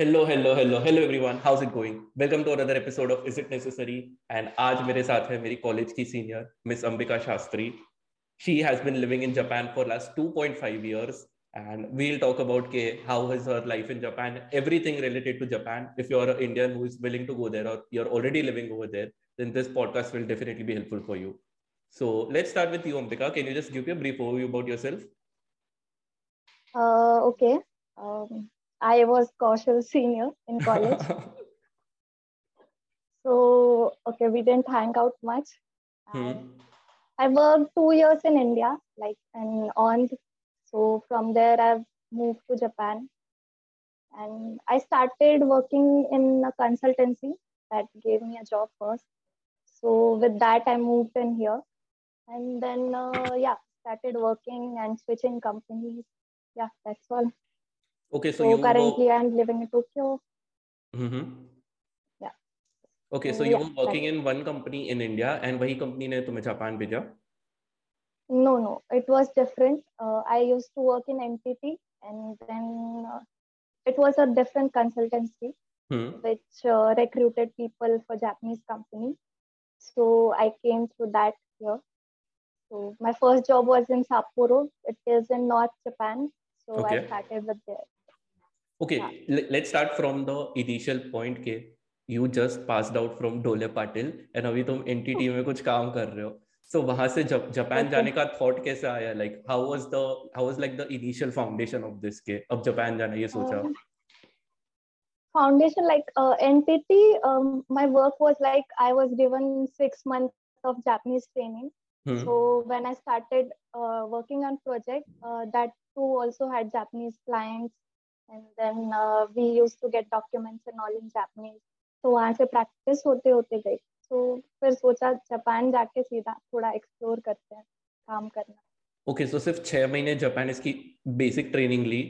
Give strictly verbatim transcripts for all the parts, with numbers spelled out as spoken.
Hello hello hello hello everyone, how is it going? Welcome to another episode of is it necessary. And आज मेरे साथ है मेरी college की senior miss Ambika Shastri. She has been living in Japan for last two point five years and we will talk about के how is her life in Japan, everything related to Japan. If you are a Indian who is willing to go there और you are already living over there, then this podcast will definitely be helpful for you. So let's start with you Ambika, can you just give a brief overview about yourself? Okay, I was Kaushal's senior in college. So, okay, we didn't hang out much. Hmm. I worked two years in India, like in Ond. So from there, I've moved to Japan. And I started working in a consultancy that gave me a job first. So with that, I moved in here. And then, uh, yeah, started working and switching companies. Yeah, that's all. Okay, so, so you currently were... I'm living in Tokyo. Mm-hmm. Yeah. Okay, so, so you yeah, were working like... in one company in India, and वही company ने तुम्हें Japan भेजा? No, no, it was different. Uh, I used to work in N T T, and then uh, it was a different consultancy hmm. which uh, recruited people for Japanese companies. So I came through that here. So my first job was in Sapporo. It is in North Japan. So okay. I started with there. Okay, yeah. L- let's start from the initial point के you just passed out from Dole Patil and अभी तुम N T T में कुछ काम कर रहे हो, so वहाँ से जप, जापान okay. जाने का thought कैसे आया? Like how was the how was like the initial foundation of this के अब जापान जाना ये सोचा? Um, foundation like uh, N T T, um, my work was like I was given six months of Japanese training. Hmm. So when I started uh, working on project uh, that too also had Japanese clients, and then uh, we used to get documents and all in Japanese. So वहाँ से practice होते होते गई. So फिर सोचा Japan जाके सीधा थोड़ा explore करते हैं काम करना. Okay, so सिर्फ छह महीने जापान इसकी basic training ली.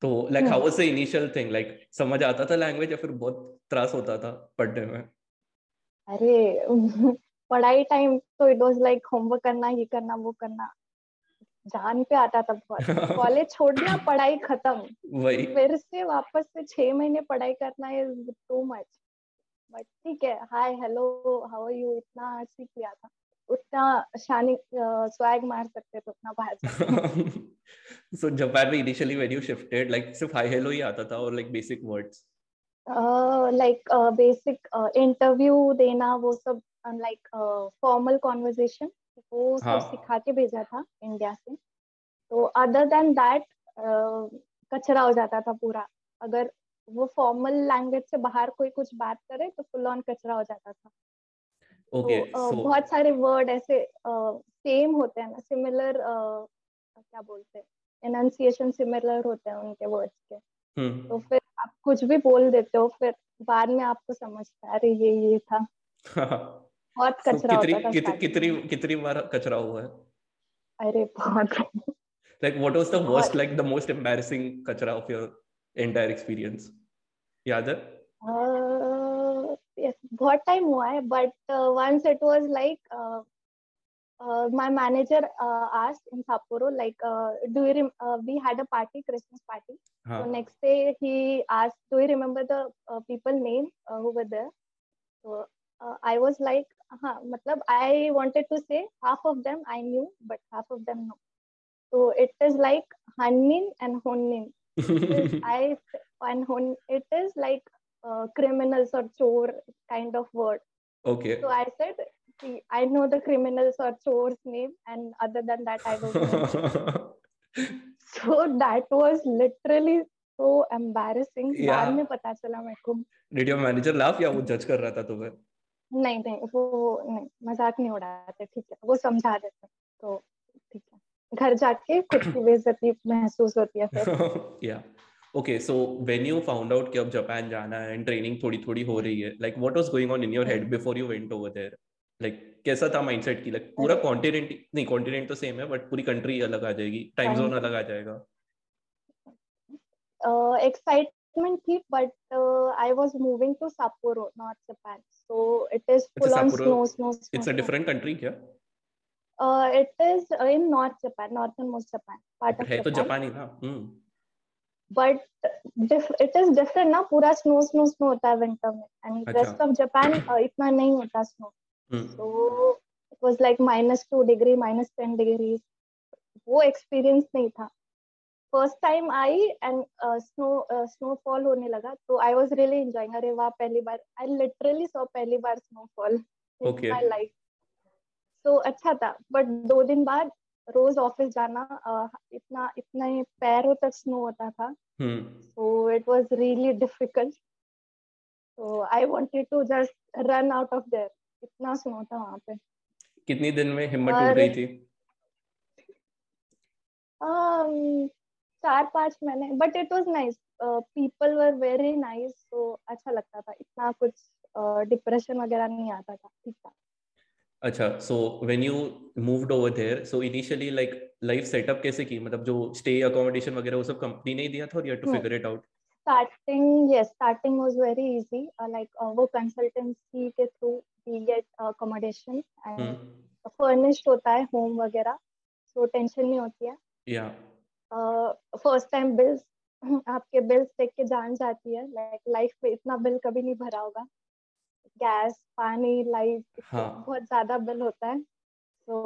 तो like how was the initial thing? Like समझ आता था language या फिर बहुत त्रास होता था पढ़ने में? अरे पढ़ाई टाइम तो इट वाज लाइक होमवर्क करना, ये करना, वो करना, जान पे आता था बहुत. कॉलेज छोड़ना, पढ़ाई खत्म, वही फिर से वापस से छह महीने पढ़ाई करना इज टू मच. बट ठीक है, hi hello how are you इतना सीख लिया था, उतना शानी स्वैग मार सकते थे उतना बाहर. सो जापान में initially when you shifted like सिर्फ हाय हेलो ही आता था और like basic words like basic interview देना वो सब, लाइक फॉर्मल कॉन्वर्सेशन वो सब सिखा के भेजा था इंडिया से. तो अदर देन दैट कचरा हो जाता था पूरा. अगर वो फॉर्मल लैंग्वेज से बाहर कोई कुछ बात करे तो फुल ऑन कचरा हो जाता था. ओके, बहुत सारे वर्ड ऐसे सेम होते हैं ना, सिमिलर क्या बोलते हैं, एनाउंसिएशन सिमिलर होते हैं उनके वर्ड्स के. तो फिर आप कुछ भी बोल देते हो, फिर बाद में आपको समझता है अरे ये ये था. बहुत कचरा होता था. कितनी कितनी कितनी बार कचरा हुआ है? अरे बहुत. Like what was the worst, like the most embarrassing कचरा of your entire experience? याद है? Yes, बहुत टाइम हुआ है, but uh, once it was like uh, uh, my manager uh, asked in Sapporo like uh, do you rem- uh, we had a party, Christmas party. Haan. So next day he asked, do you remember the uh, people name uh, who were there? So Uh, I was like, हाँ, मतलब I wanted to say half of them I knew, but half of them no. So it is like Hanin and Honin. It is I and Hon. It is like uh, criminals or chore kind of word. Okay. So I said, see, I know the criminals or chore's name, and other than that, I don't know. So that was literally so embarrassing. Yeah. बाद में पता चला मेरे को. Did your manager laugh या वो judge कर रहा था तुम्हें? नहीं नहीं वो नहीं, मजाक नहीं उड़ाते, ठीक है, वो समझा देते तो ठीक है. घर जाके खुद की बेइज्जती महसूस होती है फिर. या okay, so when you found out कि अब जापान जाना है एंड ट्रेनिंग थोड़ी थोड़ी हो रही है, like what was going on in your head before you went over there? Like कैसा था माइंडसेट की, लाइक पूरा कॉन्टिनेंट नहीं, कॉन्टिनेंट तो सेम है बट पूरी कंट्री अलग आ जाएगी, टाइम जोन अलग आ जाएगा. एक्साइट थी, but uh, I was moving to Sapporo, North Japan, so it is full on snow, snow, snow. It's a different country, क्या? Uh, it is in North Japan, northernmost Japan, part of Japan. है तो जापानी ना. But it is different ना, पूरा snow snow snow होता है winter में, एंड रेस्ट ऑफ जापान इतना नहीं होता स्नो. तो it was like minus two degree minus ten degree, वो एक्सपीरियंस नहीं था. First time I and snow snowfall होने लगा तो आई वाज रियली एंजॉयिंग. अरे वाह, पहली बार आई लिटरली सॉ पहली बार स्नोफॉल इन माय लाइफ. तो अच्छा था, बट दो दिन बाद रोज ऑफिस जाना, इतना इतना पैरों तक स्नो होता था. So it was really difficult. So I wanted to just run out of there, इतना स्नो था वहां पे. कितने दिन में हिम्मत टूट गई थी? um चार पांच महीने, but it was nice. People were very nice, so अच्छा लगता था. इतना कुछ डिप्रेशन वगैरह नहीं आता था, ठीक था. अच्छा, so when you moved over there, so initially like life setup कैसे की? मतलब जो स्टे अकोमोडेशन वगैरह वो सब कंपनी ने ही दिया था और you had to figure it out? Starting yes, starting was very easy. Like वो कंसल्टेंसी के through we get accommodation and furnished होता है होम वगैरह, सो टेंशन नहीं होती है. या फर्स्ट टाइम बिल्स, आपके बिल्स देख के जान जाती है लाइक लाइफ में इतना बिल कभी नहीं भरा होगा. गैस, पानी, लाइट, बहुत ज्यादा बिल होता है. तो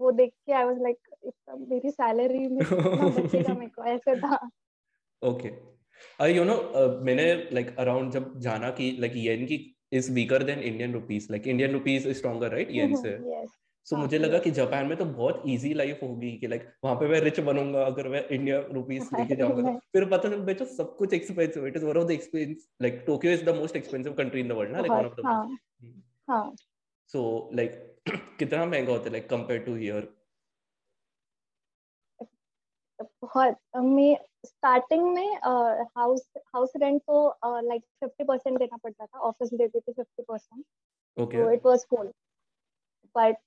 वो देख के आई वाज लाइक इतना मेरी सैलरी में इतना बचेगा मेरे को, ऐसे था. ओके, आई यू नो मैंने लाइक अराउंड जब जाना कि लाइक येन की is weaker than Indian rupees, like Indian rupees is stronger right yen से. सो मुझे लगा कि जापान में तो बहुत इजी लाइफ होगी कि लाइक वहां पे मैं रिच बनूंगा अगर मैं इंडियन रुपीस लेके जाऊंगा. फिर पता चला बेचो सब कुछ expensive. It is one of the expense, like Tokyo is the most expensive country in the world ना, like one of the most. हां, सो लाइक कितना महंगा होता है लाइक कंपेयर टू हियर? बहुत. मैं स्टार्टिंग में हाउस हाउस रेंट तो लाइक फिफ्टी परसेंट देना पड़ता था, ऑफिस देती थी fifty percent. Okay, so it was cool. But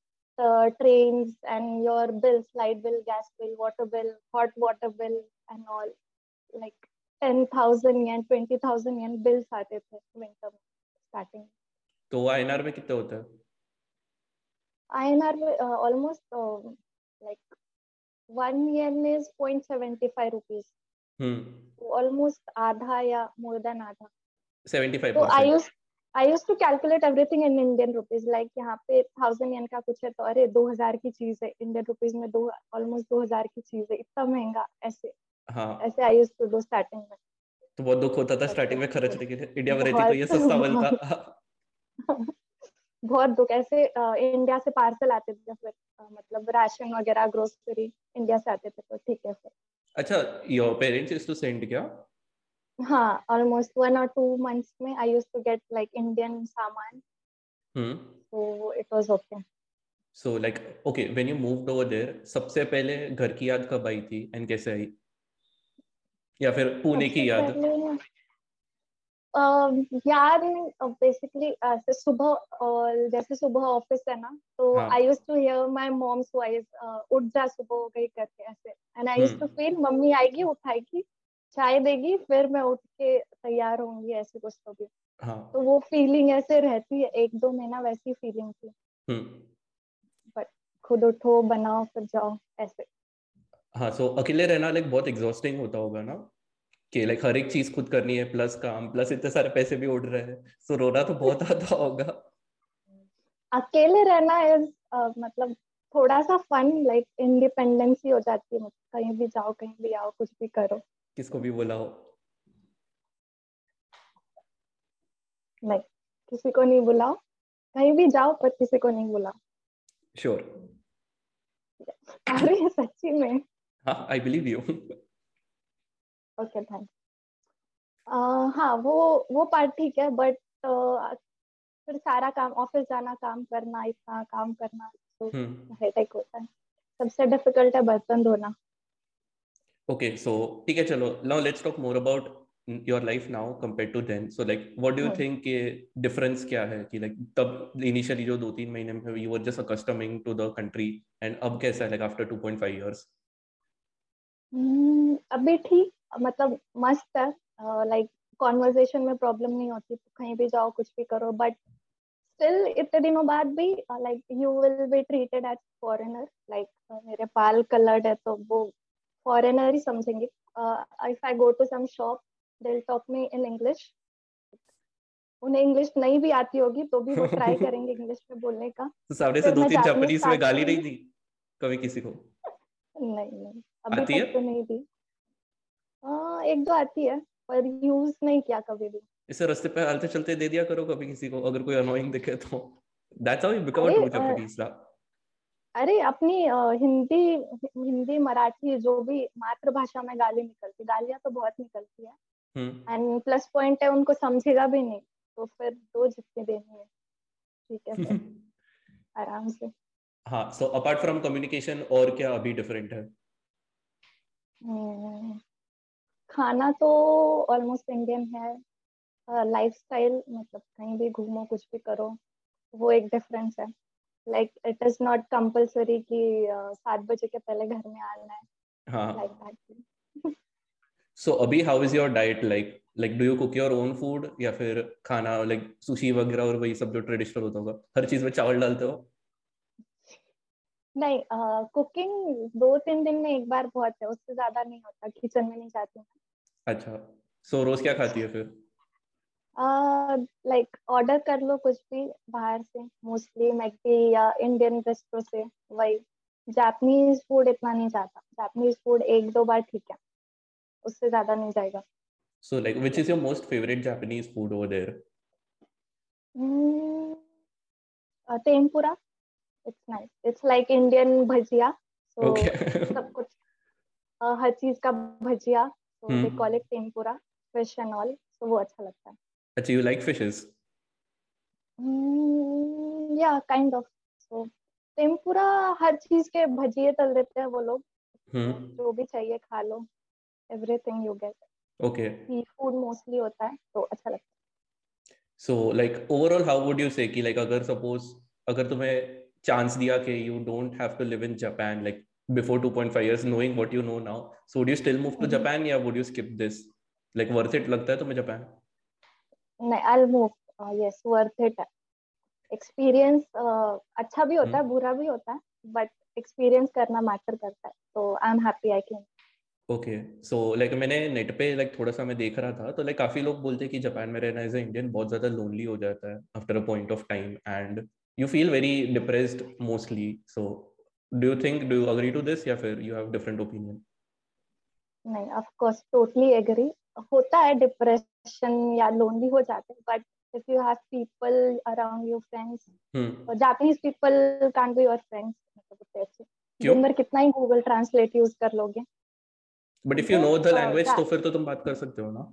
Uh, trains and your bills, light bill, gas bill, water bill, hot water bill and all, like ten thousand yen, twenty thousand yen bills आते थे winter starting. तो I N R में कितना होता है? I N R में uh, almost uh, like one yen is zero point seven five rupees. Hmm. Almost आधा या more than आधा. seventy-five percent. So I used I used to calculate everything in Indian rupees. Like यहाँ पे thousand yen का कुछ है तो अरे दो हजार की चीज है, Indian rupees में दो almost दो हजार की चीज है, इतना महंगा. ऐसे हाँ, ऐसे I used to do starting में. तो बहुत दुख होता था starting में खर्चने के लिए. India में रहती तो ये सस्ता मिलता. बहुत दुख. ऐसे India से parcel आते थे फिर, मतलब राशन वगैरह grocery India से आते थे तो ठीक है फिर. अच्छा, your parents used to send क्या? हाँ, almost one or two months में I used to get like Indian सामान. हम्म. So it was okay. So like okay, when you moved over there, सबसे पहले घर की याद कब आई थी and कैसे आई? या फिर पुणे की याद? Uh, याद basically uh, सुबह uh, जैसे सुबह ऑफिस है ना तो I used to hear my mom's voice, uh, उठ जा सुबह हो गई करके ऐसे, and I used to feel mummy आएगी उठाएगी चाय देगी फिर मैं उठ के तैयार होंगी ऐसे कुछ. तो भी हाँ, तो वो फीलिंग ऐसे रहती है एक दो महीना, वैसी फीलिंग थी. बट खुद उठो बनाओ फिर जाओ ऐसे. हाँ, सो अकेले रहना लाइक बहुत एग्जॉस्टिंग होता होगा ना कि लाइक हर एक चीज खुद करनी है प्लस काम प्लस इतने सारे पैसे भी उड़ रहे हैं, सो रोना तो बहुत आता होगा. अकेले रहना इज uh, मतलब थोड़ा सा फन, लाइक इंडिपेंडेंसी हो जाती है. कहीं भी जाओ कहीं भी आओ कुछ भी करो, किसको भी बोला हो? नहीं, किसी को नहीं बुलाओ, कहीं भी जाओ पर किसी को नहीं बुलाओ. श्योर? अरे सच्ची में? हाँ, I believe you. Okay thank. हाँ, वो वो पार्ट ठीक है, बट uh, फिर सारा काम ऑफिस जाना, काम करना, इतना काम करना तो हेडेक होता है. सबसे डिफिकल्ट है बर्तन धोना. Okay, so ठीक है चलो. Now let's talk more about your life now compared to then. So like, what do you think के difference क्या है कि like तब initially जो दो तीन महीने में you were just accustoming to the country and अब कैसा है like after two point five years? हम्म, अभी ठीक, मतलब मस्त है. Like conversation में problem नहीं होती, कहीं भी जाओ कुछ भी करो. But still इतने दिनों बाद भी like you will be treated as foreigner. Like मेरे बाल colored है तो वो फॉरेनर ही समझेंगे. If I go to some shop they will talk me in English. उन्हें इंग्लिश नहीं भी आती होगी तो भी वो ट्राई करेंगे इंग्लिश में बोलने का. तो सामने से दो तीन जापानीज में गाली नहीं दी कभी किसी को? नहीं नहीं, अभी तक तो नहीं दी. हाँ एक दो आती है पर यूज नहीं किया कभी भी. इसे रास्ते पे चलते चलते दे दिया करो कभी किसी को अगर कोई अनोइंग दिखे तो. That's how you become to Japanese ला. अरे अपनी हिंदी हिंदी मराठी जो भी मातृभाषा में गाली निकलती, गालियाँ तो बहुत निकलती है. एंड प्लस पॉइंट है उनको समझेगा भी नहीं तो फिर दो जितने देनी है ठीक है आराम से. हाँ. सो अपार्ट फ्रॉम कम्युनिकेशन और क्या अभी डिफरेंट है? खाना तो ऑलमोस्ट इंडियन है. लाइफस्टाइल मतलब कहीं भी घूमो कुछ भी करो वो एक डिफरेंस है. Like it is not compulsory कि सात बजे के पहले घर में आना है लाइक दैट. सो अभी how is your diet? Like like do you cook your own food या फिर खाना लाइक सुशी वगैरह और वही सब जो ट्रेडिशनल होता होगा? हर चीज में चावल डालते हो? नहीं, कुकिंग दो तीन दिन में एक बार बहुत है, उससे ज्यादा नहीं होता. किचन में नहीं जाती हूँ. अच्छा. सो रोज क्या खाती है फिर? लाइक ऑर्डर कर लो कुछ भी बाहर से, मोस्टली मैकडी या इंडियन रेस्टोरेंट से. वही जापानीज फूड इतना नहीं जाता. जापानीज फूड एक दो बार ठीक है, उससे ज्यादा नहीं जाएगा. So like which is your most favourite Japanese food over there? Tempura. It's nice. It's like Indian bhajia. So सब कुछ हर चीज का bhajia. So they call it tempura. Fish and all. So वो अच्छा लगता है. Do you like fishes? Mm, yeah, kind of. So, tempura, हर चीज के भजिए तल देते हैं वो लोग. जो भी चाहिए खा लो. Everything you get. Okay. Seafood mostly होता है, तो अच्छा लगता है. So, like overall, how would you say कि like अगर suppose अगर तुम्हें chance दिया कि you don't have to live in Japan like before two point five years, knowing what you know now, so would you still move to Japan या would you skip this? Like worth it लगता है तुम्हें Japan? नहीं, I'll move. Uh, yes, worth it. Experience uh, अच्छा भी होता है, बुरा भी होता है, but experience करना matter करता है. So I'm happy I came. Okay. So like मैंने नेट पे like थोड़ा सा मैं देख रहा था तो like काफी लोग बोलते हैं कि जापान में रहना as a Indian बहुत ज़्यादा lonely हो जाता है after a point of time and you feel very depressed mostly. So do you think do you agree to this या फिर you have different opinion? नहीं, of course totally agree. होता है डिप्रेशन या लोनली हो जाते हैं but if you have people around your friends. Japanese people can't be your friends. दिन भर कितना ही गूगल ट्रांसलेट यूज कर लोगे but if you know the language तो फिर तो तुम बात कर सकते हो ना.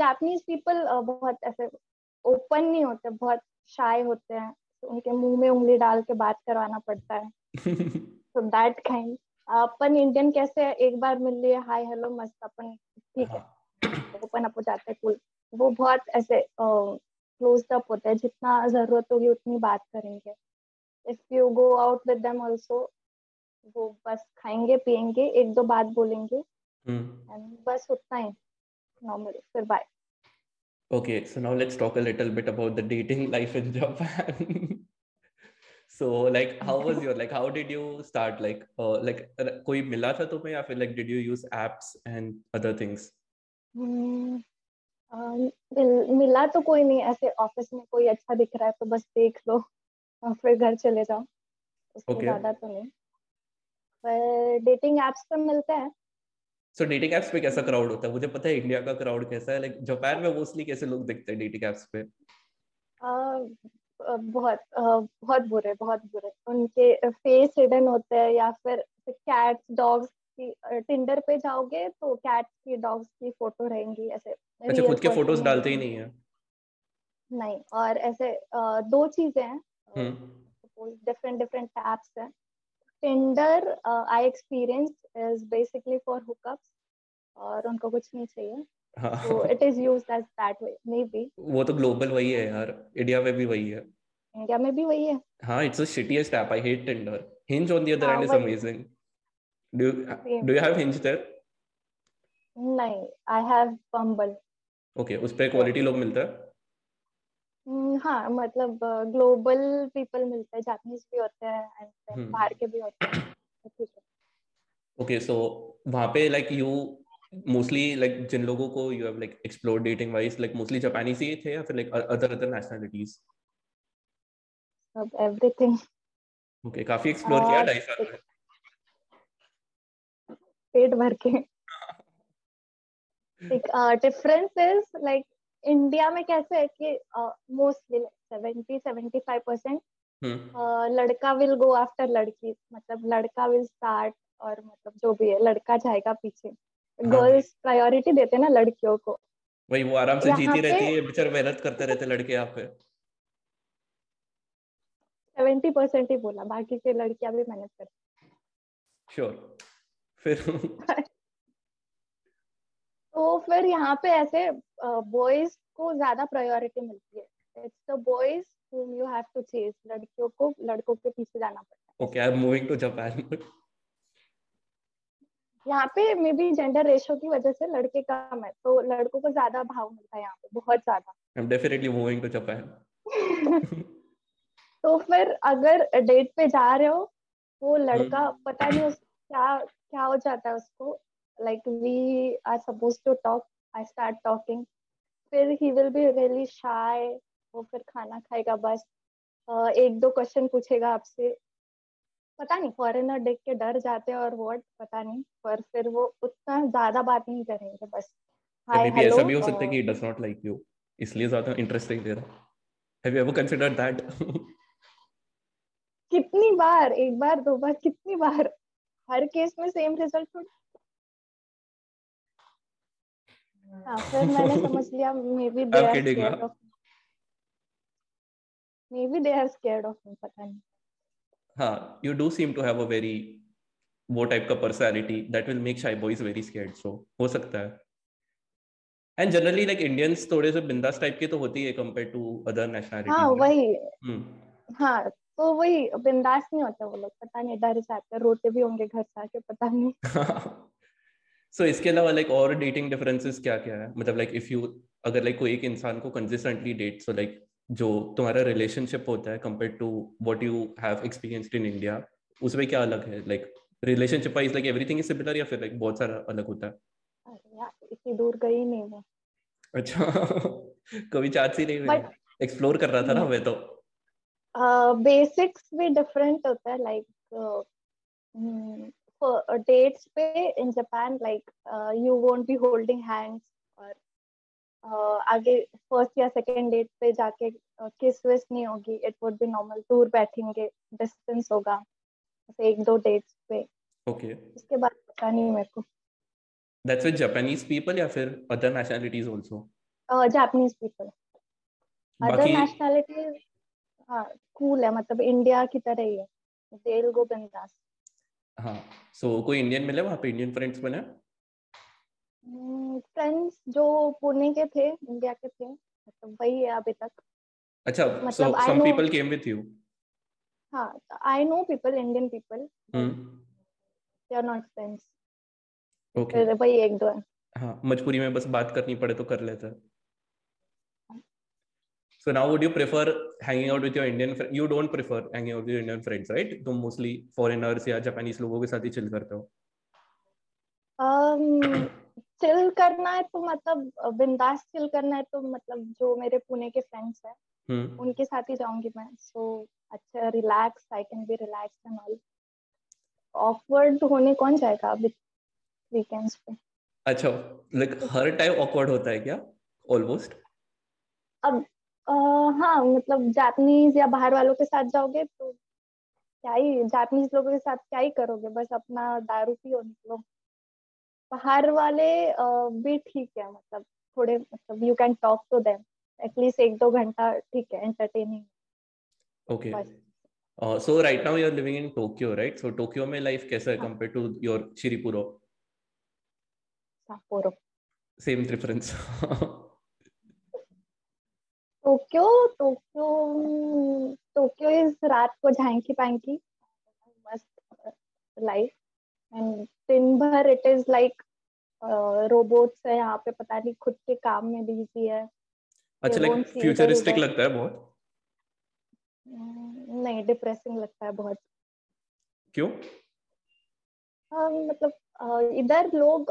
जापानीज पीपल बहुत ऐसे ओपन नहीं होते, बहुत शाय होते हैं. उनके मुंह में उंगली डाल के बात करवाना पड़ता है. So that kind. अपन इंडियन कैसे एक बार मिल लिए हाय हेलो मस्त अपन ठीक है ओपन अप हो जाता है. कुल वो बहुत ऐसे क्लोज्ड अप होता है. जितना जरूरत होगी उतनी बात करेंगे. If you go out with them also वो बस खाएंगे पिएंगे एक दो बात बोलेंगे एंड बस उतना ही नॉर्मली फिर bye. Okay. So now let's talk a little bit about the dating life in Japan. So like how was your like how did you start like uh, like कोई मिला था तुम्हें या फिर like did you use apps and other things? Hmm, um, मिला तो कोई नहीं. ऐसे ऑफिस में कोई अच्छा दिख रहा है तो बस देख लो और फिर घर चले जाओ. उससे ज्यादा तो नहीं. पर डेटिंग एप्स पर मिलता है. So डेटिंग एप्स पे कैसा क्राउड होता है? मुझे पता है इंडिया का क्राउड कैसा है. like जापान में मोस्टली कैसे लोग दिखते हैं डेटिंग एप्स पे? uh, बहुत बहुत बुरे बहुत बुरे. उनके फेस हिडन होते हैं या फिर कैट्स डॉग्स की. टिंडर पे जाओगे तो कैट्स की डॉग्स की फोटो रहेंगी ऐसे. अच्छा, खुद के फोटोज डालते ही नहीं है? नहीं. और ऐसे दो चीजें हैं डिफरेंट डिफरेंट एप्स हैं. Tinder I experienced is basically for hookups और उनको कुछ नहीं चाहिए. So it is used as that way, maybe. वो तो ग्लोबल वही है यार. इंडिया में भी वही है. इंडिया में भी वही है. हाँ, it's the shittiest app. I hate Tinder. Hinge on the other hand is amazing. Do you do you have Hinge there? नहीं, I have Bumble. Okay, उसपे क्वालिटी लोग मिलता है? हाँ, मतलब ग्लोबल पीपल मिलते हैं. जापानीज भी होते हैं, बाहर के भी होते हैं. okay, so वहाँ पे like you mostly like जिन लोगों को you have like explored dating wise like mostly Japanese ही थे या फिर like other other nationalities? Of everything. Okay, काफी explore uh, किया ढाई साल में. पेट भर के. Like uh, difference is like India में कैसे है कि mostly seventy to seventy-five percent लड़का विल गो आफ्टर लड़की, मतलब लड़का विल स्टार्ट और मतलब जो भी है लड़का जाएगा पीछे. गर्ल्स प्रायोरिटी देते ना लड़कियों को, वही वो आराम से जीती रहती है, बेचारे मेहनत करते रहते लड़के. यहाँ पे seventy percent ही बोला, बाकी के लड़कियां भी मेहनत करती. श्योर. फिर तो फिर यहाँ पे ऐसे बॉयज को ज्यादा प्रायोरिटी मिलती है. It's the boys whom you have to chase. लड़कियों को लड़कों के पीछे जाना पड़ता है. Okay, I'm moving to Japan. यहाँ पे मे बी जेंडर रेशो की वजह से लड़के कम है तो लड़कों को ज्यादा भाव मिलता है यहाँ पे, बहुत ज्यादा. I'm definitely moving to Japan. तो फिर अगर डेट पे जा रहे हो वो लड़का पता नहीं क्या क्या हो जाता है उसको. Like we are supposed to talk, I start talking. फिर he will be really shy. वो फिर खाना खाएगा बस, uh, एक दो क्वेश्चन पूछेगा आपसे. पता नहीं फॉरेनर देख के डर जाते हैं और व्हाट पता नहीं, पर फिर वो उतना ज्यादा बात नहीं करेंगे बस. Hi hello. ऐसा भी हो सकता है कि he does not like you, इसलिए ज्यादा इंटरेस्ट नहीं दे रहा. Have you ever considered that? कितनी बार, एक बार दो बार, कितनी बार, हर केस में सेम रिजल्ट थोड़ी. हाँ, फिर मैंने समझ लिया maybe they are scared of me, maybe they are scared of me, पता नहीं. हाँ, you do seem to have a very वो टाइप का personality that will make shy boys very scared, so हो सकता है. And generally like Indians थोड़े से बिंदास टाइप के तो होती है कंपेयर टू अदर नेशनलिटी. हाँ वही. हम्म. हाँ तो वही बिंदास नहीं होता वो लोग, पता नहीं डर जाते, रोते भी होंगे घर जाके, पता नहीं. So, इसके अलावा लाइक और डेटिंग डिफरेंसेस क्या क्या है? मतलब लाइक इफ यू अगर लाइक कोई एक इंसान को कंसिस्टेंटली डेट, सो लाइक जो तुम्हारा रिलेशनशिप होता है compare to what you have experienced in India, उसमें क्या अलग है? Like relationship wise like everything is similar या फिर लाइक बहुत सारा अलग होता है? अरे यार इतनी दूर गई नहीं मैं. अच्छा. कभी चांस ही नहीं मिला. एक्सप्लोर कर रहा था ना मैं तो. बेसिक्स भी डिफरेंट होता है लाइक dates पे in Japan like uh, you won't be holding hands और uh, आगे first या second date पे जाके uh, kiss wiss नहीं होगी. it would be normal. दूर बैठेंगे, distance होगा एक दो dates पे. okay. उसके बाद पता नहीं मेरे को. that's with Japanese people या फिर other nationalities also? uh, Japanese people. other nationalities हाँ cool है, मतलब India की तरह ही है, they'll go bananas. हाँ, सो कोई इंडियन मिले वहाँ पे? इंडियन फ्रेंड्स बने? फ्रेंड्स जो पुणे के थे, इंडिया के थे, मतलब वही है अभी तक. अच्छा, so some people came with you? हाँ, I know people, Indian people, they are not friends. Okay. वही एक दो. हाँ, मजबूरी में बस बात करनी पड़े तो कर लेते हैं. So now would you prefer hanging out with your Indian friends? You don't prefer hanging out with your Indian friends, right? तुम mostly foreigners या Japanese लोगों के साथ ही chill करते हो? Um, chill करना है तो मतलब बिंदास chill करना है तो मतलब जो मेरे पुणे के friends हैं, hmm. उनके साथ ही जाऊँगी मैं. So अच्छा relax, I can be relaxed and all. Awkward होने कौन जाएगा अभी weekends पे? अच्छा, like हर time awkward होता है क्या? Almost. अब Uh, हाँ मतलब जापानीज या बाहर वालों के साथ जाओगे तो क्या ही, जापानीज लोगों के साथ क्या ही करोगे, बस अपना दारू पियो निकलो. बाहर वाले uh, भी ठीक है, मतलब थोड़े मतलब you can talk to them at least एक दो घंटा, ठीक है, entertaining. Okay. So right now you are living in Tokyo, right? So Tokyo में लाइफ कैसा है कंपेयर टू योर शिरीपुरो? Sapporo. Same difference. Tokyo Tokyo Tokyo is रात को झांकी पांकी मस्त लाइफ, एंड दिन भर इट इज लाइक रोबोट्स है यहाँ पे, पता नहीं खुद के काम में बिजी है. अच्छा, लाइक फ्यूचरिस्टिक लगता है बहुत? नहीं, डिप्रेसिंग लगता है बहुत. क्यों? हम मतलब इधर लोग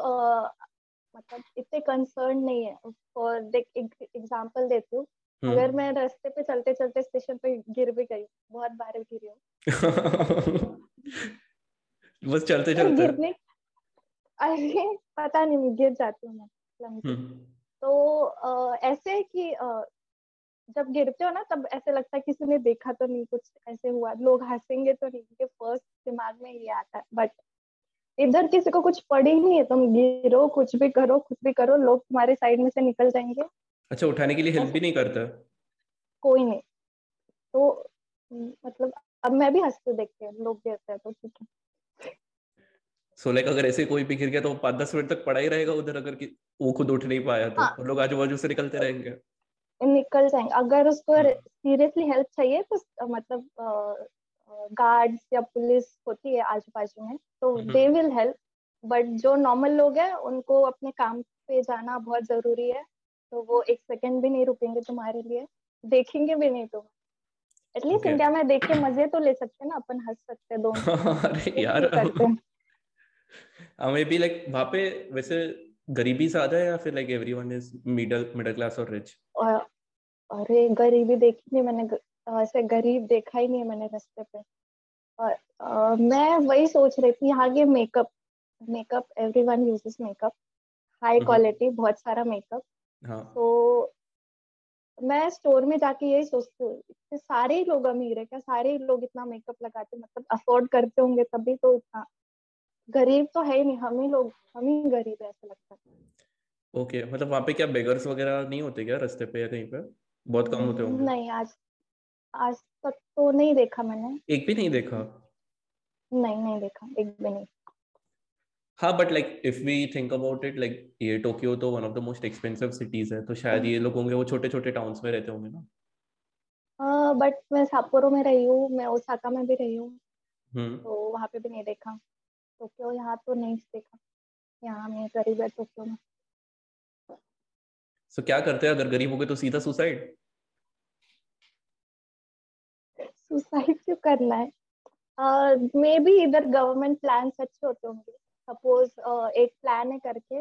मतलब इतने कंसर्न नहीं है। फॉर एग्जाम्पल देती हूँ, अगर मैं रास्ते पे चलते चलते स्टेशन पे गिर भी गई, बहुत बार गिरी हूँ बस चलते चलते गिरने, अरे पता नहीं गिर जाती हूँ मैं। तो आ, ऐसे कि आ, जब गिरते हो ना तब ऐसे लगता है किसी ने देखा तो नहीं, कुछ ऐसे हुआ, लोग हंसेंगे तो नहीं, के फर्स्ट दिमाग में ये आता है। बट इधर किसी को कुछ पड़ी ही नहीं है, तुम गिरो कुछ भी करो कुछ भी करो लोग तुम्हारे साइड में से निकल जाएंगे। अच्छा, उठाने के लिए हेल्प भी नहीं करता कोई? नहीं। तो मतलब अब मैं भी हंसते देखते हैं लोग गिरते हैं तो ठीक है। So, like, अगर ऐसे कोई भी गिर गया तो पाँच दस मिनट तक पड़ा ही रहेगा उधर, अगर कि वो खुद उठ नहीं पाया तो हाँ। लोग आजू बाजू से निकलते रहेंगे निकल जाएंगे। अगर उसको सीरियसली हेल्प चाहिए तो मतलब गार्ड्स या पुलिस होती है आजू बाजू में, तो दे विल हेल्प। बट जो नॉर्मल लोग हैं उनको अपने काम पे जाना बहुत जरूरी है, तो वो एक सेकंड भी नहीं रुकेंगे तुम्हारे लिए, देखेंगे भी नहीं। तो एटलीस्ट इंडिया में देख के मजे तो ले सकते हैं ना अपन, हंस सकते हैं दोनों। अरे यार हमें भी लाइक वहाँ पे वैसे गरीबी ज्यादा है या फिर like everyone is middle middle class और रिच? अरे गरीबी देखी नहीं मैंने, ऐसे गरीब देखा ही नहीं मैंने रास्ते पे। और आ, मैं वही सोच रही थी यहाँ के makeup makeup everyone uses makeup, high quality बहुत सारा मेकअप। हाँ। तो मैं स्टोर में जाके यही सोचती हूँ कि सारे लोग अमीर है क्या, सारे लोग इतना मेकअप लगाते, मतलब अफोर्ड करते होंगे तभी तो इतना। गरीब तो है ही नहीं, हम ही लोग हम ही गरीब है ऐसा लगता है। ओके, मतलब वहाँ पे क्या बेगर्स वगैरह नहीं होते क्या रास्ते पे या कहीं पे? बहुत कम होते होंगे। नहीं, आज आज तक तो नहीं देखा मैंने। एक भी नहीं देखा? नहीं नहीं देखा, एक भी नहीं। हाँ, but like if we think about it, like ये टोक्यो तो one of the most expensive cities है, तो शायद ये लोग होंगे वो छोटे छोटे टाउन्स में रहते होंगे ना। हाँ, बट मैं साप्पोरो में रही हूँ, मैं ओसाका में भी रही हूँ, तो वहाँ पे भी नहीं देखा। टोक्यो यहाँ तो नहीं देखा, यहाँ मैं गरीब है टोक्यो में। So, क्या करते हैं अगर गरीब हो गए तो? सीधा सुसाइड? सुसाइड क्यों करना है? मे बी इधर गवर्नमेंट प्लान अच्छे होते होंगे। सपोज uh, एक प्लान है करके,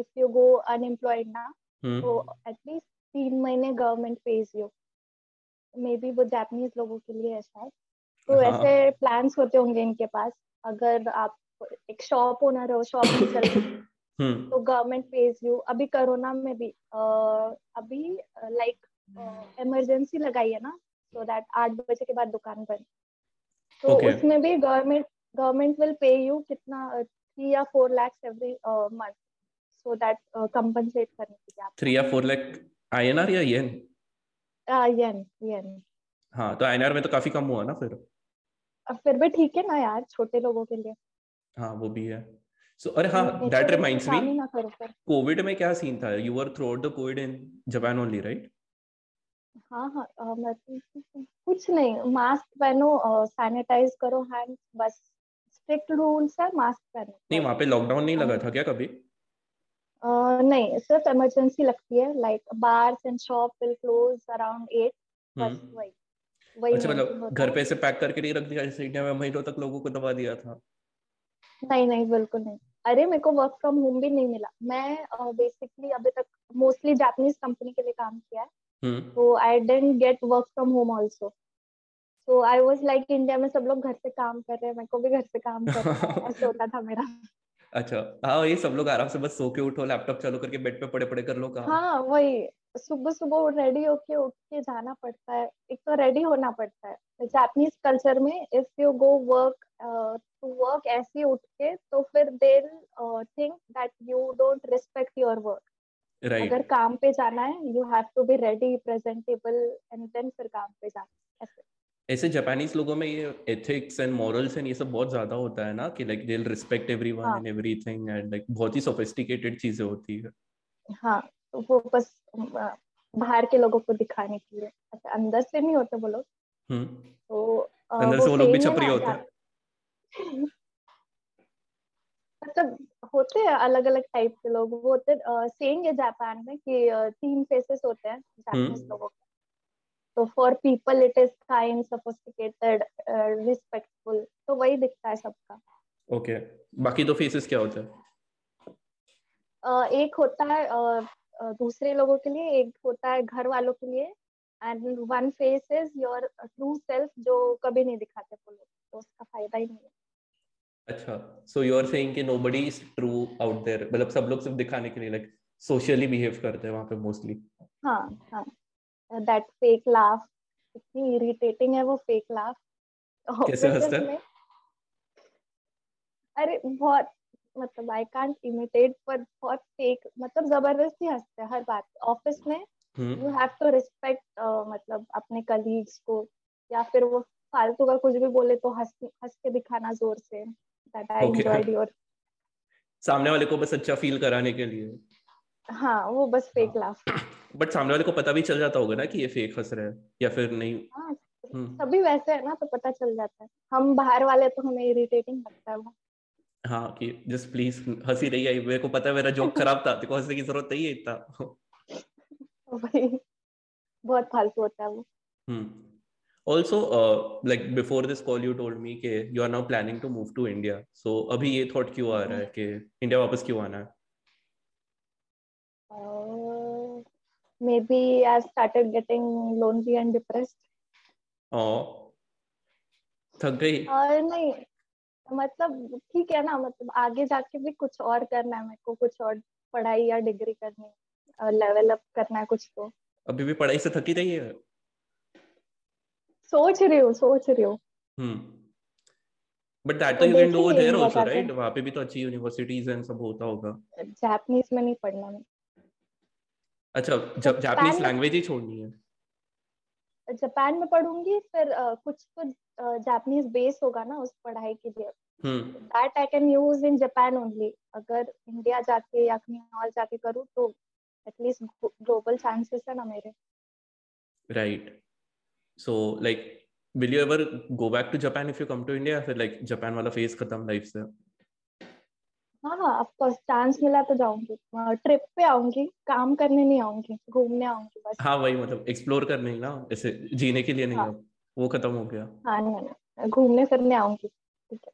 इफ यू गो अनएम्प्लॉयड ना तो एटलीस्ट तीन महीने government pays you, maybe वो जापानीज लोगों के लिए है शायद। तो ऐसे प्लान होते होंगे इनके पास। अगर आप एक शॉप ओनर हो, शॉप नहीं चल रही तो गवर्नमेंट पेज यू। अभी कोरोना में भी आ, अभी लाइक इमरजेंसी लगाई है ना, सो दैट आठ बजे के बाद दुकान बंद, तो okay. उसमें भी government government will pay you कितना थ्री या four lakhs every month, so that compensate करने के लिए आप। थ्री या फोर लाख आईएनआर या येन? येन येन। हाँ, तो आईएनआर में तो काफी कम हुआ ना फिर। फिर भी ठीक है ना यार, छोटे लोगों के लिए। हाँ, वो भी है। So, अरे हाँ, that reminds me, कोविड में क्या सीन था? You were throughout the COVID in Japan only, right? हाँ हाँ, कुछ नहीं, मास्क पहनो, सैनिटाइज करो हैंड, बस स्ट्रिक्ट रूल्स है, मास्क पहनो। नहीं, वहाँ पे लॉकडाउन नहीं लगा था क्या कभी? नहीं, सिर्फ इमरजेंसी लगती है, like bars and shop will close around eight, बस वही। अच्छा, मतलब घर पे ऐसे पैक करके नहीं रख दिया जैसे इंडिया में महीनों तक लोगों को दबा दिया था? नहीं नहीं, बिल्कुल नहीं। अरे मेरे को वर्क फ्रॉम होम भी नहीं मिला। मैं बेसिकली अभी तक मोस्टली जापानीज कंपनी के लिए काम किया है, तो I didn't get work from home also. So I was like, India में सब लोग घर से काम कर रहे हैं, मेरे को भी घर से काम करना है, ऐसा होता था मेरा। अच्छा, हाँ, ये सब लोग आराम से बस सो के उठो, लैपटॉप चालू करके बेड पे पड़े पड़े कर लो काम। हाँ, वही सुबह सुबह रेडी होके उठ के जाना पड़ता है, एक तो रेडी होना पड़ता है। जापानीज कल्चर में if you go work to work ऐसे उठ के, तो फिर they think that you don't respect your work. अगर काम पे जाना है, you have to be ready, presentable, and then फिर काम पे जाना। ऐसे ऐसे जापानीज लोगों में ये एथिक्स एंड मॉरल्स एंड ये सब बहुत ज्यादा होता है ना, कि like they will respect everyone and everything, and like बहुत ही सोफिस्टिकेटेड चीजें होती है। हाँ, वो बस बाहर के लोगों को दिखाने के लिए, अच्छा अंदर से नहीं होते वो लोग। तो अंदर से वो लोग भी छपरी होते हैं, मतलब होते हैं अलग अलग टाइप के लोग। वो होते हैं सेइंग है जापान में कि तीन फेसेस होते हैं जापानीज लोगों के। तो for people it is kind, sophisticated, respectful, तो वही दिखता है सबका। ओके, बाकी दो फेसेस क्या होते हैं? एक होता है दूसरे लोगों के लिए, एक होता है घर वालों के लिए, and one face is your true self जो कभी नहीं दिखाते वो लोग, तो उसका फायदा ही नहीं है। अच्छा, सो यू आर सेइंग कि nobody is true out there, मतलब सब लोग सिर्फ दिखाने के लिए लाइक सोशली बिहेव करते हैं वहां पे मोस्टली। हां हां, दैट फेक लाफ इतनी इरिटेटिंग है वो फेक लाफ। कैसे हंसते हैं? अरे बहुत, मतलब आई कांट इमिटेट, पर बहुत फेक, मतलब जबरदस्ती हंसते हैं हर बात। ऑफिस में यू हैव टू रिस्पेक्ट, मतलब अपने कलीग्स को, या फिर वो फालतू का कुछ भी बोले तो हंस हंस के दिखाना जोर से, दैट आई एंजॉयड योर, सामने वाले को बस अच्छा फील कराने के लिए। हाँ, वो बस फेक लाफ। बट सामने वाले को पता भी चल जाता होगा ना कि ये फेक हंस रहा है या फिर नहीं? हाँ, सभी वैसे है ना, तो पता चल जाता है। हम बाहर वाले तो हमें इरिटेटिंग लगता है वो। हाँ, कि जस्ट प्लीज हंसी रही है, मेरे को पता है मेरा जोक खराब था, तेरे को हंसने की जरूरत नहीं है इतना। भाई बहुत फालतू होता है वो। Hmm, also like before this call you told me के you are now planning to move to India, so अभी ये थॉट क्यों आ रहा है कि इंडिया वापस क्यों आना है? Maybe I started getting lonely and depressed. ओह, थक गई? और नहीं, मतलब ठीक है ना, मतलब आगे जाके भी कुछ और करना है मेरे को, कुछ और पढ़ाई या डिग्री करनी है, लेवल अप करना है कुछ। तो अभी भी पढ़ाई से थकी रही है? सोच रही हूँ, सोच रही हूँ। But that you can do there also, right? वहाँ पे भी तो अच्छी यूनिवर्सिटीज एंड सब होता होगा। जापानीज में नहीं पढ़ना मैं। अच्छा, जापानीज लैंग्वेज ही छोड़नी है? जापान में पढ़ूंगी, फिर uh, कुछ कुछ जापानीज बेस होगा ना उस पढ़ाई के लिए, that I can use in Japan only. अगर इंडिया जाके या कहीं और जाके करूँ तो एटलीस्ट ग्लोबल चांसेस है ना मेरे। Right, so like will you ever go back to Japan if you come to India, फिर लाइक जापान वाला फेज खत्म लाइफ से? हाँ हाँ, ऑफ कोर्स, चांस मिला तो जाऊंगी, ट्रिप पे आऊंगी, काम करने नहीं आऊंगी, घूमने आऊंगी बस। हाँ वही, मतलब एक्सप्लोर करने ही ना, ऐसे जीने के लिए नहीं। हाँ, वो खत्म हो गया। हाँ नहीं, घूमने फिरने आऊंगी। ठीक है,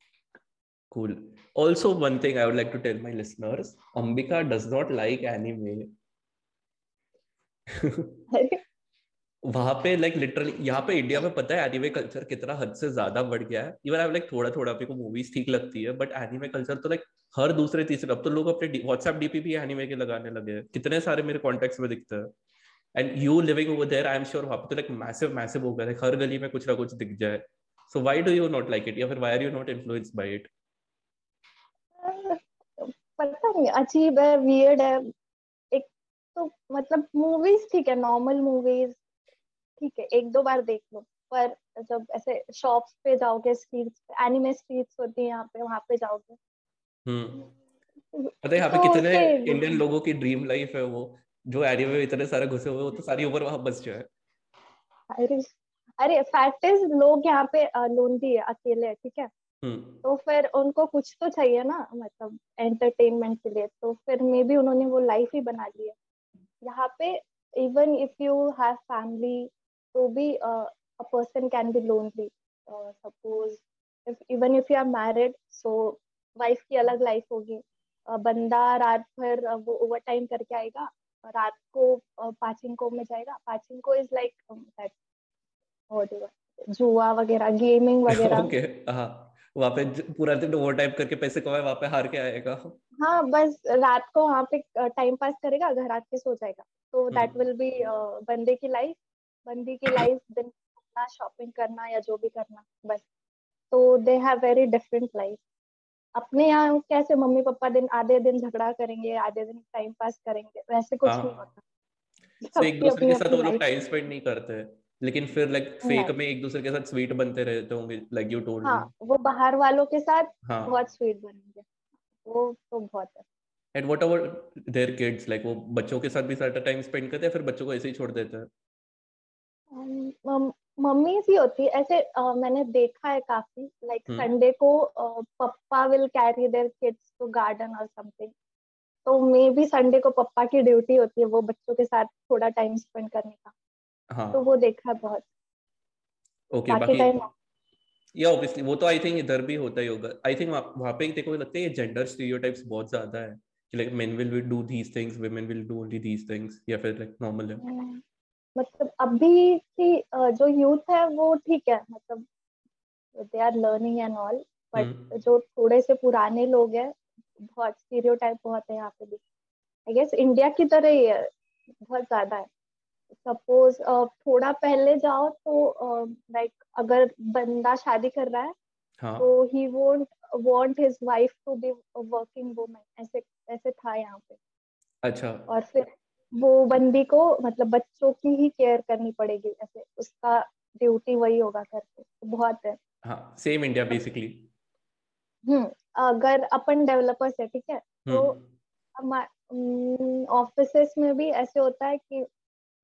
cool. Also one thing I would like to tell my listeners, Ambika does not like anime. वहां पे लाइक लिटरली, यहाँ पे इंडिया में पता है एनीमे कल्चर कितना हद से ज्यादा बढ़ गया है। इवन आई लाइक थोड़ा थोड़ा मेरे को मूवीज ठीक लगती है, बट एनीमे कल्चर तो लाइक हर दूसरे तीसरे, अब तो लोग अपने व्हाट्सएप डीपी भी एनीमे के लगाने लगे हैं। कितने सारे मेरे कॉन्टेक्ट्स में दिखता है। And you living over there, I am sure वहां पे तो लाइक मैसिव मैसिव हो गया है, हर गली में कुछ ना कुछ दिख जाए। So why do you not like it, या फिर why are you not influenced by it? पता नहीं, अजीब है, वियर्ड है। तो मतलब मूवीज ठीक है, नॉर्मल मूवीज ठीक है, एक दो बार देख लो, पर जब ऐसे शॉप्स पे जाओगे, स्ट्रीट्स पे, एनिमे स्ट्रीट्स होती है यहाँ पे, वहाँ पे जाओगे। हम्म, पता है यहाँ पे कितने इंडियन लोगों की ड्रीम लाइफ है वो, जो एनिमे में इतने सारे घुसे हुए, वो तो सारी उम्र वहाँ बस जाए। अरे अरे, फैक्ट इज लोग यहाँ पे लोनली है, अकेले है, ठीक है, तो फिर उनको कुछ तो चाहिए ना, मतलब एंटरटेनमेंट के लिए, तो फिर मे बी उन्होंने वो लाइफ ही बना ली है। यहाँ पे even if you have family तो भी a person can be lonely. Suppose if even if you are married, so wife की अलग लाइफ होगी। uh, बंदा रात भर uh, वो ओवर टाइम करके आएगा, रात को uh, पाचिंको में जाएगा। Pachinko is like that, what is it, जुआ वगैरह, गेमिंग वगैरह। ओके, हां, वहाँ पे पूरा दिन ओवर टाइम करके पैसे कमाए, वहाँ पे हार के आएगा। हाँ, बस रात को वहाँ पे टाइम पास करेगा, घर आके सो जाएगा। तो दैट विल बी बंदे की लाइफ। बंदी की लाइफ दिन घूमना, शॉपिंग करना या जो भी करना, बस। तो they have very different life. अपने यहाँ कैसे मम्मी पापा दिन आधे दिन झगड़ा करेंगे, आधे दिन टाइम पास करेंगे, वैसे कुछ नहीं होता। एक दूसरे के साथ वो लोग टाइम स्पेंड नहीं करते, लेकिन फिर लाइक फेक में एक दूसरे के साथ स्वीट बनते रहते होंगे, लाइक यू टोल्ड मी। वो बाहर वालों के साथ बहुत स्वीट बनेंगे, वो तो बहुत है। And what about their kids, like वो बच्चों के साथ भी सारा टाइम स्पेंड करते हैं, फिर बच्चों को ऐसे ही छोड़ देते हैं? मम्मी सी होती है ऐसे, मैंने देखा है काफी, लाइक संडे को पप्पा will carry their kids to garden और समथिंग, तो मे बी संडे को पप्पा की ड्यूटी होती है वो बच्चों के साथ थोड़ा टाइम स्पेंड करने का। हाँ, तो वो देखा बहुत। ओके, बाकी या ऑब्वियसली वो तो आई थिंक इधर भी होता ही होगा। आई थिंक वहाँ पे देखो लगता है ये जेंडर स्टीरियोटाइप्स बहुत ज्यादा है कि like men will do these things, women will do only these things, या फिर लाइक नॉर्मल है। मतलब अभी की जो यूथ है वो ठीक है, मतलब they are learning and all, but जो थोड़े से पुराने लोग हैं बहुत स्टीरियोटाइप बहुत है यहाँ पे भी। आई गेस इंडिया की तरह ही है, बहुत ज्यादा है। सपोज uh, थोड़ा पहले जाओ तो लाइक uh, like, अगर बंदा शादी कर रहा है हाँ. तो he won't want his wife to be working woman, ऐसे ऐसे था यहाँ पे। अच्छा। और फिर वो बंदी को मतलब बच्चों की ही केयर करनी पड़ेगी, ऐसे उसका ड्यूटी वही होगा करके, तो बहुत है हाँ, सेम इंडिया बेसिकली। हम्म अगर अपन डेवलपर्स है ठीक है, तो ऑफिसेस में भी ऐसे होता है कि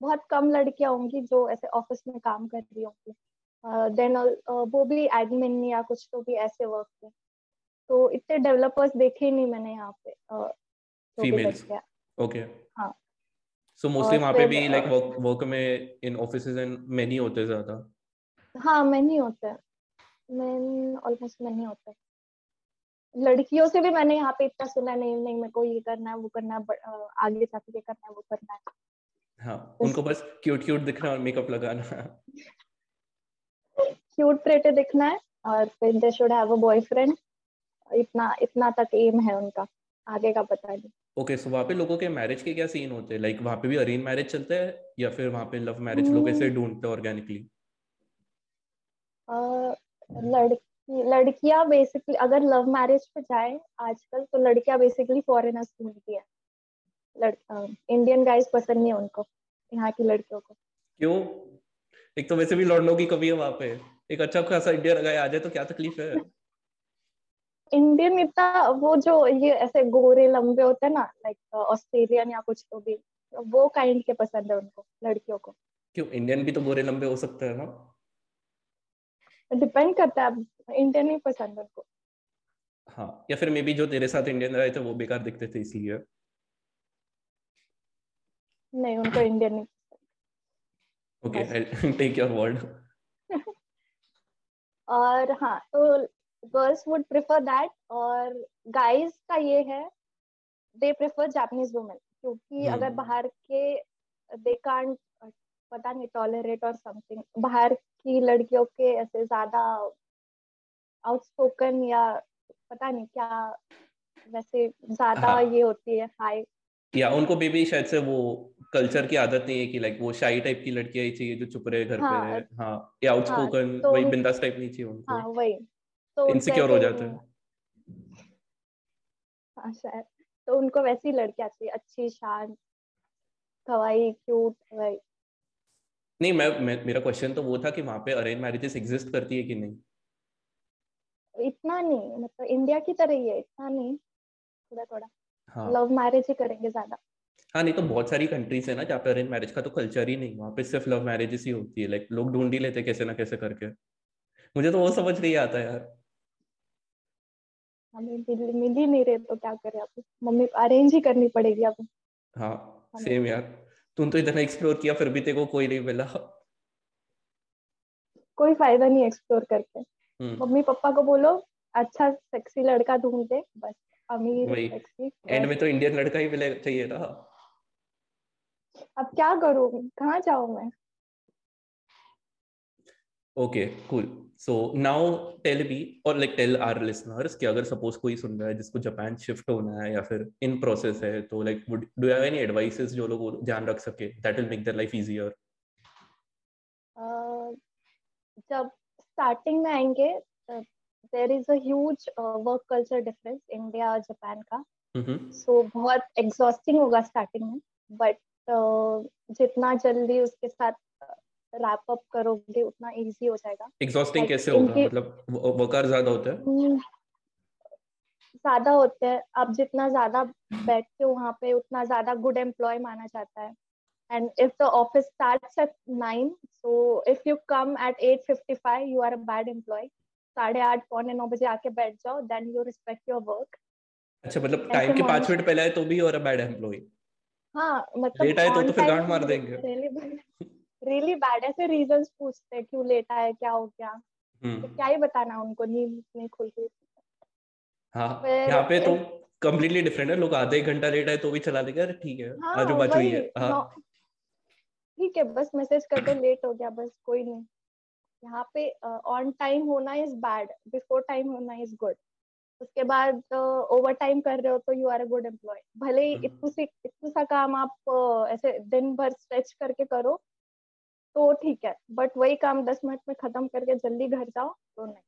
बहुत कम लड़कियां होंगी जो ऐसे ऑफिस में काम कर रही होंगी, देन uh, uh, वो भी एडमिन या कुछ तो भी ऐसे वर्क में, तो इतने डेवलपर्स देखे ही नहीं मैंने यहाँ पे फीमेल्स। ओके हाँ, सो मोस्टली वहाँ पे भी लाइक वर्क वर्क में इन ऑफिसेस एंड मेनी होते ज्यादा। हाँ मेनी होते, मेन ऑलमोस्ट मेनी होते। लड़कियों से भी मैंने यहाँ पे इतना सुना नहीं, नहीं मेरे को ये करना है वो करना है, आगे जाके ये करना है वो करना है। हाँ, उनको बस क्यूट क्यूट दिखना और मेकअप लगाना, क्यूट प्रेटे दिखना है, और फिर they should have a boyfriend, इतना इतना तक एम है उनका, आगे का पता नहीं। ओके, सो वहाँ पे लोगों के मैरिज के क्या सीन होते हैं? लाइक वहाँ पे भी अरेंज मैरिज चलते हैं या फिर वहाँ पे लव मैरिज लोग ऐसे ढूंढते ऑर्गेनिकली? लड़की लड़कियां बेसिकली अगर लव मैरिज पे जाए आजकल तो लड़कियां बेसिकली फॉरेनर्स ढूंढती है, इंडियन गाइस पसंद नहीं है उनको, यहाँ की लड़कियों को। क्यों? एक तो वैसे भी लड़नों की कमी है वहाँ पे, एक अच्छा खासा इंडियन गाय आ जाए तो क्या तकलीफ है? इंडियन इतना वो जो ये ऐसे गोरे लंबे होते हैं ना, लाइक ऑस्ट्रेलियन या कुछ तो भी, वो काइंड के पसंद है उनको, लड़कियों को। क्यों? इंडियन भी तो गोरे लंबे हो सकते हैं ना। डिपेंड करता है, इंडियन ही पसंद उनको। हाँ, या फिर मे बी जो तेरे साथ इंडियन रहे थे वो बेकार दिखते थे इसीलिए। नहीं, उनको इंडियन नहीं। Okay, I take your word. और हाँ, तो गर्ल्स वुड प्रेफर दैट, और गाइज का ये है दे प्रेफर जापानीज वुमेन, क्योंकि अगर बाहर के दे कांट, पता नहीं, टॉलरेट और समथिंग, बाहर की लड़कियों के ऐसे ज्यादा आउटस्पोकन या पता नहीं क्या, वैसे ज्यादा ये होती है हाई या उनको बेबी शायद से वो कल्चर की आदत नहीं है कि लाइक वो शाई टाइप की लड़कियां ही चाहिए जो चुप रहे घर हाँ, पे रहे हाँ, या आउटस्पोकन हाँ, तो वही बिंदास टाइप नहीं चाहिए उनको हाँ, वही तो इनसिक्योर हो जाते हैं हाँ, शायद तो उनको वैसी लड़कियां चाहिए, अच्छी, शांत, कवाई, क्यूट, वही। नहीं, मैं, मैं मेरा क्वेश्चन तो वो था कि वहाँ पे अरेंज मैरिजेस एग्जिस्ट करती है कि नहीं? इतना नहीं, मतलब इंडिया की तरह ही है, इतना नहीं, थोड़ा थोड़ा हाँ. लव मैरिज ही करेंगे ज्यादा हाँ, नहीं तो बहुत सारी कंट्रीज है ना जहाँ पे अरेंज मैरिज का तो कल्चर ही नहीं, वहाँ पे सिर्फ लव मैरिजेस ही होती है, लाइक लोग ढूंढ ही लेते कैसे ना कैसे करके। मुझे तो वो समझ नहीं आता यार, हमें दिल मिल ही नहीं रहे तो क्या करें, अब मम्मी अरेंज ही करनी पड़ेगी अब। हाँ सेम यार, तुम तो इतना एक्सप्लोर किया फिर भी तेरे को कोई नहीं मिला, कोई फायदा नहीं एक्सप्लोर करके। मम्मी पापा को बोलो अच्छा सेक्सी लड़का ढूंढ दे बस, एंड में तो इंडियन लड़का ही मिले चाहिए ना। अब क्या करूं, कहाँ जाऊं मैं? Okay cool, so now tell me और लाइक टेल आवर लिसनर्स कि अगर सपोज कोई सुन रहा है जिसको जापान शिफ्ट होना है या फिर इन प्रोसेस है, तो like would do you have any advices जो लोग ध्यान रख सके that will make their life easier? जब स्टार्टिंग में आएंगे तब there is a huge uh, work culture difference India और Japan का, mm-hmm. so बहुत exhausting होगा starting में, but uh, जितना जल्दी उसके साथ wrap up करोगे उतना easy हो जाएगा। Exhausting like कैसे होगा? मतलब वर्कर ज़्यादा होता है? ज़्यादा होता है, आप जितना ज़्यादा बैठते हो वहाँ पे उतना ज़्यादा good employee माना जाता है, and if the office starts at nine, so if you come at eight fifty five, you are a bad employee. साढ़े आठ पौने नौ बजे आके बैठ जाओ, then you respect your work. अच्छा, मतलब टाइम के पांच मिनट पहले आए तो भी और बैड एम्प्लॉय। हाँ, मतलब लेट आए तो तो फिर गांड मार देंगे। रियली बैड, ऐसे रीजंस पूछते हैं क्यों लेट आए, क्या हो गया, तो क्या ही बताना उनको नींद में खोल के। हाँ, यहाँ पे तो कंप्लीटली डिफरेंट है, लोग आधा एक घंटा लेट आए तो भी चला देगा, ठीक है आजू बाजू ही है, ठीक है बस मैसेज करके लेट हो गया बस कोई नहीं। यहाँ पे ऑन टाइम होना इज बैड, बिफोर टाइम होना इज गुड। उसके बाद ओवर टाइम कर रहे हो तो you are a good employ, भले ही इतना सा काम आप ऐसे दिन भर स्ट्रेच करके करो तो ठीक है, बट वही काम दस मिनट में खत्म करके जल्दी घर जाओ तो नहीं।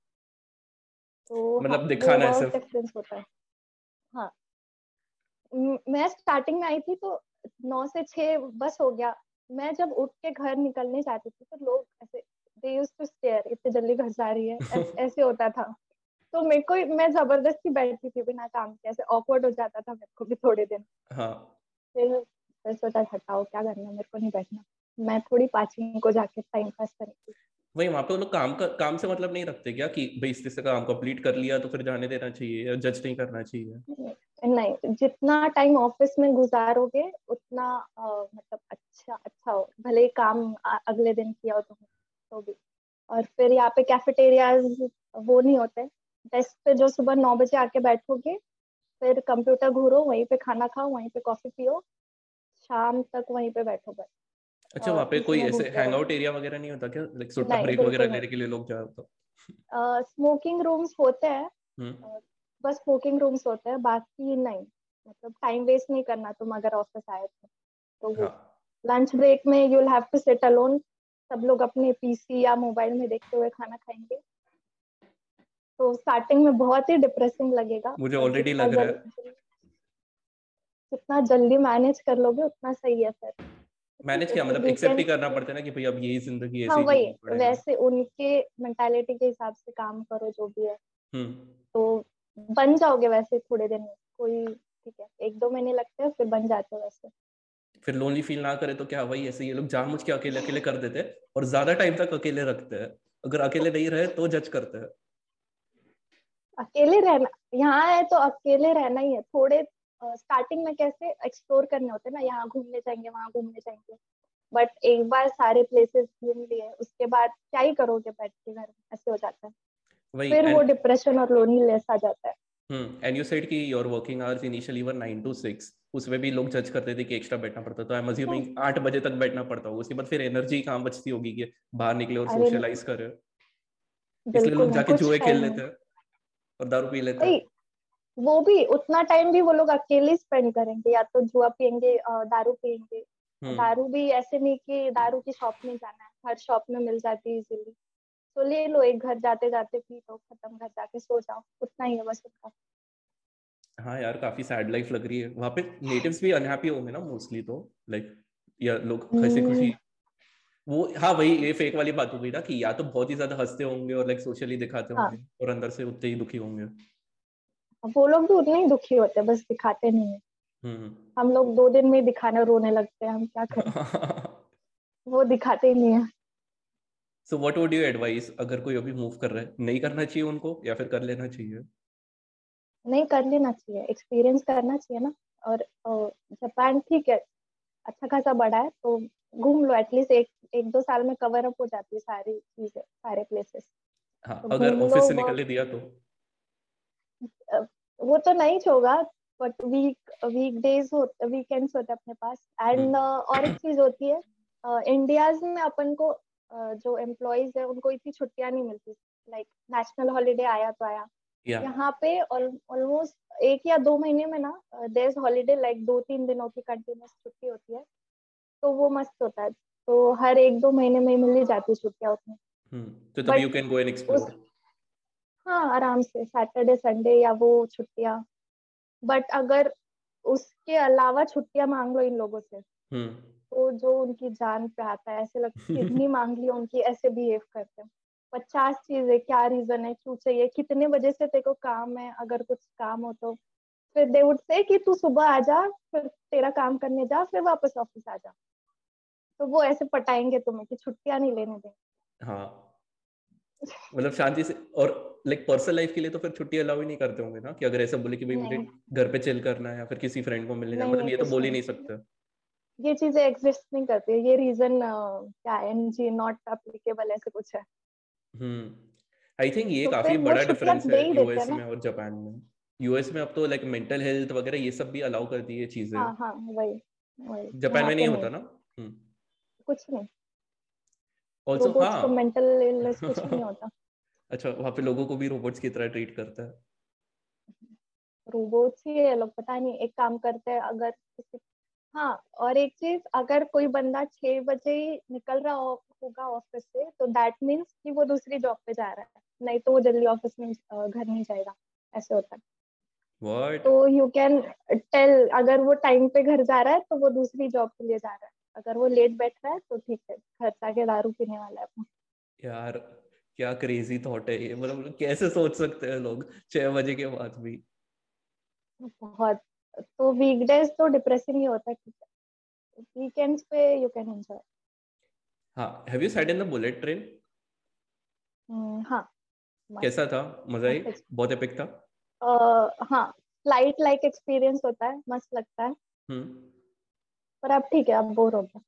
तो मतलब दिखाना है सिर्फ डिफरेंस होता है। हाँ मैं स्टार्टिंग में आई थी तो नौ से छह बस हो गया, मैं जब उठ के घर निकलने जाती थी तो लोग ऐसे दे यूज्ड टू स्टेयर, इतने जल्दी घर जा रही है ऐसे होता था। तो मेरे को मैं जबरदस्ती बैठती थी बिना काम के, ऐसे ऑकवर्ड हो जाता था मेरे को भी थोड़े दिन। हाँ फिर फिर सोचा हटाओ क्या करना, मेरे को नहीं बैठना, मैं थोड़ी पाचिंको जाके टाइम पास करूंगी। वही वहाँ पे वो लोग काम का काम से मतलब नहीं रखते क्या कि भाई इस तरह से काम कंप्लीट कर लिया तो फिर जाने देना चाहिए, जज नहीं करना चाहिए? नहीं, जितना टाइम ऑफिस में गुजारोगे उतना आ, मतलब अच्छा अच्छा हो, भले काम आ, अगले दिन किया हो तो, तो भी। और फिर यहाँ पे कैफेटेरियाज वो नहीं होते, डेस्क पे जो सुबह नौ बजे आके बैठोगे फिर कंप्यूटर घूरो, वहीं पे खाना खाओ, वहीं पे कॉफी पियो, शाम तक वहीं पे बैठो बस। अच्छा वहाँ पे कोई ऐसे हैंगआउट एरिया वगैरह नहीं होता क्या, लाइक छोटा ब्रेक वगैरह लेने के लिए लोग जाते हो? तो स्मोकिंग रूम्स होते हैं, बस स्मोकिंग रूम्स होते हैं, बाकी नहीं। मतलब टाइम वेस्ट नहीं करना तुम अगर ऑफिस आए तो। तो लंच ब्रेक में you will have to sit alone, सब लोग अपने पीसी या मोबाइल में देखते हुए खाना खाएंगे, तो स्टार्टिंग में बहुत ही डिप्रेसिंग लगेगा। मुझे ऑलरेडी लग रहा है। जितना जल्दी मैनेज कर लोगे उतना सही है। फिर मैनेज क्या मतलब एक्सेप्ट ही करना पड़ता है ना कि भाई अब यही जिंदगी है। हाँ वही, वैसे उनके मेंटालिटी के हिसाब से काम करो जो भी है, तो बन जाओगे वैसे थोड़े दिन में। कोई ठीक है एक दो महीने लगते हैं, फिर बन जाते हो वैसे। फिर लोनली फील ना करे तो क्या, वही ऐसे ये लोग जानबूझ के अकेले अकेले कर देते हैं और ज्यादा टाइम तक अकेले रखते हैं, अगर अकेले नहीं रहे तो जज करते हैं। अकेले रहना यहाँ है तो अकेले रहना ही है। थोड़े स्टार्टिंग uh, में कैसे एक्सप्लोर करने होते ना, यहाँ घूमने जाएंगे वहाँ घूमने जाएंगे, बट एक बार सारे प्लेसेस घूम लिए उसके बाद क्या ही करोगे बैठ के घर, ऐसे हो जाता है। वही, फिर and, वो डिप्रेशन और लोनलीनेस आ जाता है। हम्म एंड यू सेड कि your working hours initially were nine to six, उसमें भी लोग जज करते थे कि एक्स्ट्रा बैठना पड़ता, तो आई एम अज्यूमिंग आठ बजे तक बैठना पड़ता होगा, उसके बाद फिर एनर्जी कहाँ बचती होगी कि बाहर निकले और सोशलाइज करे, इसलिए लोग जाके जुए खेल लेते हैं और दारू पी लेते हैं। वो भी उतना टाइम भी वो लोग अकेले स्पेंड करेंगे, या तो जुआ पियेंगे दारू पियेंगे। दारू भी ऐसे नहीं कि दारू की शॉप में जाना है, हर शॉप में मिल जाती है इजीली, तो ले लो एक घर जाते जाते पी लो खत्म, घर जाके सो जाओ, उतना ही है बस उनका। हाँ यार काफी सैड लाइफ लग रही है। वहाँ पे नेटिव्स भी अनहैप्पी होंगे ना मोस्टली, तो लाइक या लोग हंसी खुशी वो। हाँ वही ये फेक वाली बात हो गई ना कि या तो बहुत ही ज्यादा हंसते होंगे और लाइक सोशली दिखाते होंगे और अंदर से उतने ही दुखी होंगे। वो लोग भी उतने ही दुखी होते हैं, बस दिखाते नहीं है। हम लोग दो दिन में दिखाने रोने लगते हैं, हम क्या करें वो दिखाते ही नहीं है। So what would you advice अगर कोई अभी मूव कर रहा है, नहीं करना चाहिए उनको या फिर कर लेना चाहिए? नहीं कर लेना चाहिए, एक्सपीरियंस करना चाहिए ना। और जापान ठीक है अच्छा खासा बड़ा है तो घूम लो, एटलीस्ट एक एक दो साल में कवर अप हो जाती है सारी चीजें सारे प्लेसेस। हाँ, तो अगर ऑफिस से निकलने दिया तो वो तो नहीं होगा, बट वीक वीकडेज होते वीकेंड्स होते अपने पास। एंड और एक चीज होती है इंडियाज में अपन को जो एम्प्लॉइज है उनको इतनी छुट्टियां नहीं मिलती, लाइक नेशनल हॉलीडे आया तो आया। यहाँ पे ऑलमोस्ट एक या दो महीने में ना देयर हॉलीडे लाइक दो तीन दिनों की कंटिन्यूस छुट्टी होती है, तो वो मस्त होता है। तो हर एक दो महीने में मिल जाती है छुट्टियां उसमें। हाँ आराम से सैटरडे संडे या वो छुट्टियां, बट अगर उसके अलावा छुट्टियां मांग लो इन लोगों से तो जो उनकी जान पे आता है, ऐसे लगता है कितनी मांग ली उनकी, ऐसे बिहेव करते हैं। पचास चीजें क्या रीजन है क्यों चाहिए, कितने बजे से तेरे को काम है, अगर कुछ काम हो तो फिर दे वुड से कि तू सुबह आ जा फिर तेरा काम करने जा फिर वापस ऑफिस आ जा, तो वो ऐसे पटाएंगे तुम्हें कि छुट्टियां नहीं लेने देंगे। हाँ मतलब शांति से। और लाइक पर्सनल लाइफ के लिए तो फिर छुट्टी अलाउ ही नहीं करते होंगे ना, कि अगर ऐसा बोले कि भाई मुझे घर पे चिल करना है या फिर किसी फ्रेंड को मिलने जाना, मतलब ये तो बोल ही नहीं सकते, ये चीजें एग्जिस्ट नहीं करती। ये रीजन क्या एनजी नॉट एप्लीकेबल ऐसे कुछ है। हम्म आई थिंक ये तो काफी बड़ा डिफरेंस है यूएस में और जापान में। यूएस में अब तो लाइक मेंटल हेल्थ वगैरह ये सब भी अलाउ करती है चीजें। हाँ, हाँ, वही, वही। जापान में नहीं होता ना कुछ नहीं। Also, हाँ। मेंटल इलनेस कुछ नहीं होता। अच्छा, वहाँ पे लोगों को भी रोबोट्स की तरह ट्रीट करता है। रोबोट्स ही लोग पता नहीं एक काम करते हैं अगर किसी, हाँ, और एक चीज, अगर कोई बंदा छह बजे निकल रहा हो, होगा ऑफिस से, तो दैट मीन्स कि वो दूसरी जॉब पे जा रहा है, नहीं तो वो जल्दी ऑफिस में घर नहीं जाएगा, ऐसे होता है। What? तो यू कैन टेल अगर वो टाइम पे घर जा रहा है तो वो दूसरी जॉब के लिए जा रहा है, अगर वो लेट बैठ रहा है तो ठीक है, घर जाके दारू पीने वाला है। यार क्या क्रेजी थॉट है ये, मतलब कैसे सोच सकते हैं लोग छह बजे के बाद भी। बहुत तो वीकडेज तो डिप्रेसिंग ही होता है, वीकेंड्स पे यू कैन एंजॉय। हां, have you sat in the bullet train? हां, कैसा था? मजा आई? बहुत एपिक था। अह हां, फ्लाइट लाइक एक्सपीरियंस होता है, मस्त लगता है। हम्म, पर अब ठीक है, अब बोर हो गया।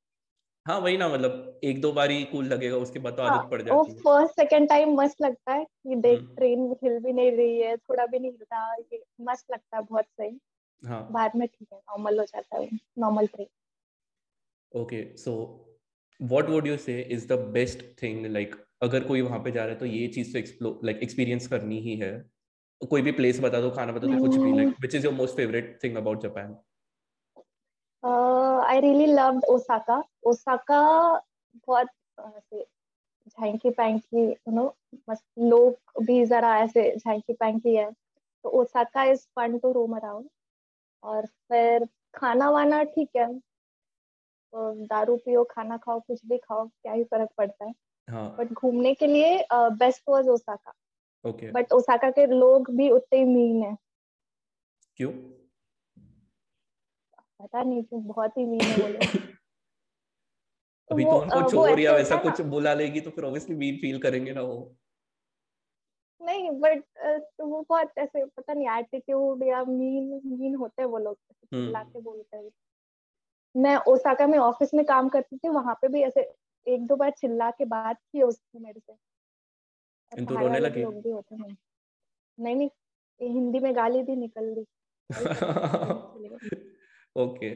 हाँ वही ना, मतलब एक दो बार ही कूल लगेगा, उसके बाद तो आदत पड़ जाती है। वो फर्स्ट सेकंड टाइम मस्त लगता है कि देख ट्रेन हिल भी नहीं रही है, थोड़ा भी नहीं हिलता, ये मस्त लगता है, बहुत सही। हाँ, बाद में ठीक है, नॉर्मल हो जाता है, normal train. Okay, so what would you say is the best thing, like अगर कोई वहां पे जा रहा है तो ये चीज तो एक्सप्लोर लाइक एक्सपीरियंस करनी ही है, कोई भी प्लेस बता दो, खाना बता दो, कुछ भी, like which is your most favourite thing about Japan? I really loved Osaka. Osaka बहुत ऐसे झांकी पैंकी, यू नो, बस लोग भी जरा ऐसे झांकी पैंकी है, तो Osaka is fun to roam around. और फिर खाना वाना ठीक है, तो दारू पियो, खाना खाओ, कुछ भी खाओ, क्या ही फर्क पड़ता है। बट घूमने के लिए best was Osaka. Okay, but Osaka के लोग भी उतने ही मीन है। क्यों? पता नहीं क्यों, बहुत ही मीन है वो लोग। अभी तो उनको चोर या वैसा कुछ बुला लेगी तो फिर ऑब्वियसली मीन फील करेंगे ना वो। नहीं, बट वो बहुत ऐसे पता नहीं एटीट्यूड या मीन मीन होते हैं वो लोग, बुलाते बोलते हैं। मैं ओसाका में ऑफिस में काम करती थी, वहां पे भी ऐसे एक दो बार चिल्ला के बात की उसने मेरे से, इन तो रोने लगे। लोग भी होते हैं, नहीं नहीं हिंदी में गाली भी निकल दी। Okay,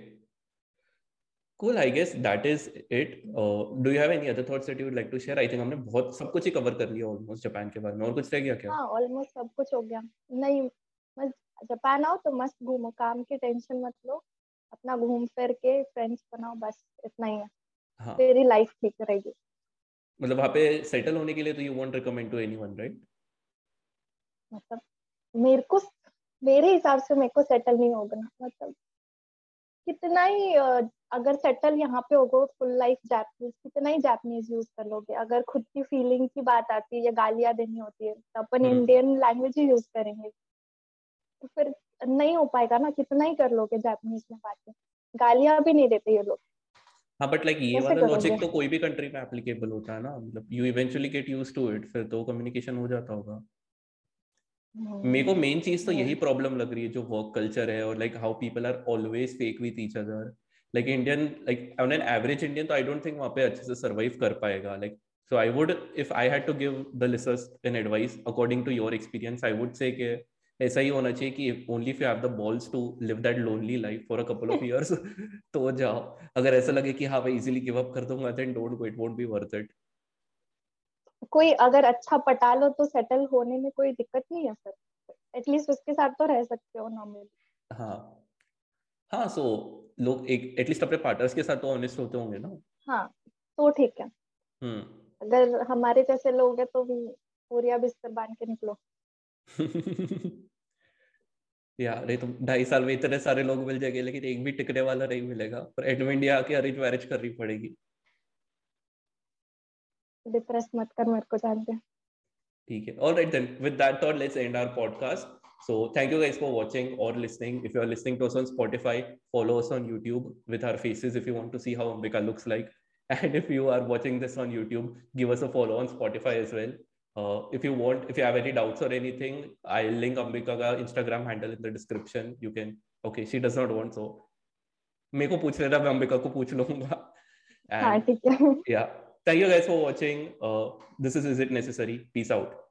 cool. I guess that is it. Uh, do you have any other thoughts that you would like to share? I think हमने बहुत सब कुछ ही cover कर लिया almost जापान के बारे में, और कुछ रह गया क्या? हाँ, almost सब कुछ हो गया। नहीं, बस जापान आओ तो मस्त घूमो, काम की टेंशन मत लो, अपना घूम फिर के फ्रेंड्स बनाओ, बस इतना ही है। हाँ, तेरी लाइफ ठीक रहेगी। मतलब वहाँ पे सेटल होने के लिए तो you won't recommend to anyone, right? मतलब मेरे को, मेरे हिसाब से मेरे को सेटल नहीं होगा, मतलब कितना ही अगर सेटल यहाँ पे होगा, फुल लाइफ जापानीज, कितना ही जापानीज यूज कर लोगे, अगर खुद की फीलिंग की बात आती है या गालियाँ देनी होती है तो अपन इंडियन लैंग्वेज ही यूज करेंगे, तो फिर नहीं हो पाएगा ना, कितना ही कर लोगे जापानीज में बातें, गालियाँ भी नहीं देते ये लोग। हाँ, बट लाइक ये वाला लॉजिक तो कोई भी कंट्री में एप्लीकेबल होता है ना, मतलब you eventually get used to it, फिर तो कम्युनिकेशन हो जाता होगा। मेरे को मेन चीज तो यही प्रॉब्लम लग रही है जो वर्क कल्चर है, और like how people are always fake with each other, like Indian, like on an average Indian तो आई डोंट थिंक वहां पे अच्छे से सर्वाइव कर पाएगा, like so I would, if I had to give the listeners an advice according to your experience, I would say कि ऐसा ही होना चाहिए कि only if you have the balls to live that lonely life for a couple of years तो जाओ, अगर ऐसा लगे कि हाँ मैं इजीली गिव अप कर दूंगा then don't go, it won't be worth it. कोई अगर अच्छा पटा लो तो सेटल होने में कोई दिक्कत नहीं है सर, एटलीस्ट उसके साथ तो रह सकते हो नॉर्मली। हाँ हाँ, सो लोग एक एटलीस्ट अपने पार्टनर्स के साथ तो ऑनेस्ट होते होंगे ना। हाँ, तो ठीक है। हम्म, अगर हमारे जैसे लोग हैं तो भी पूरिया बिस्तर बांध के निकलो। यार ये तो ढाई साल में इतने सारे लोग मिल जाएंगे लेकिन एक भी टिकने वाला नहीं मिलेगा, पर एडम इंडिया आके अरेंज मैरिज करनी पड़ेगी। डिप्रेस मत कर, मेरे को जानते हैं। ठीक है, alright then, with that thought let's end our podcast. So thank you guys for watching और listening. If you are listening to us on Spotify, follow us on YouTube with our faces if you want to see how Ambika looks like, and if you are watching this on YouTube, give us a follow on Spotify as well. Uh, if you want, if you have any doubts or anything, I'll link Ambika ka Instagram handle in the description. You can, okay, she does not want, so मेरे को पूछ लेना, मैं अंबिका को पूछ लूंगा। हां ठीक है, या Thank you guys for watching. Uh, this is Is It Necessary? Peace out.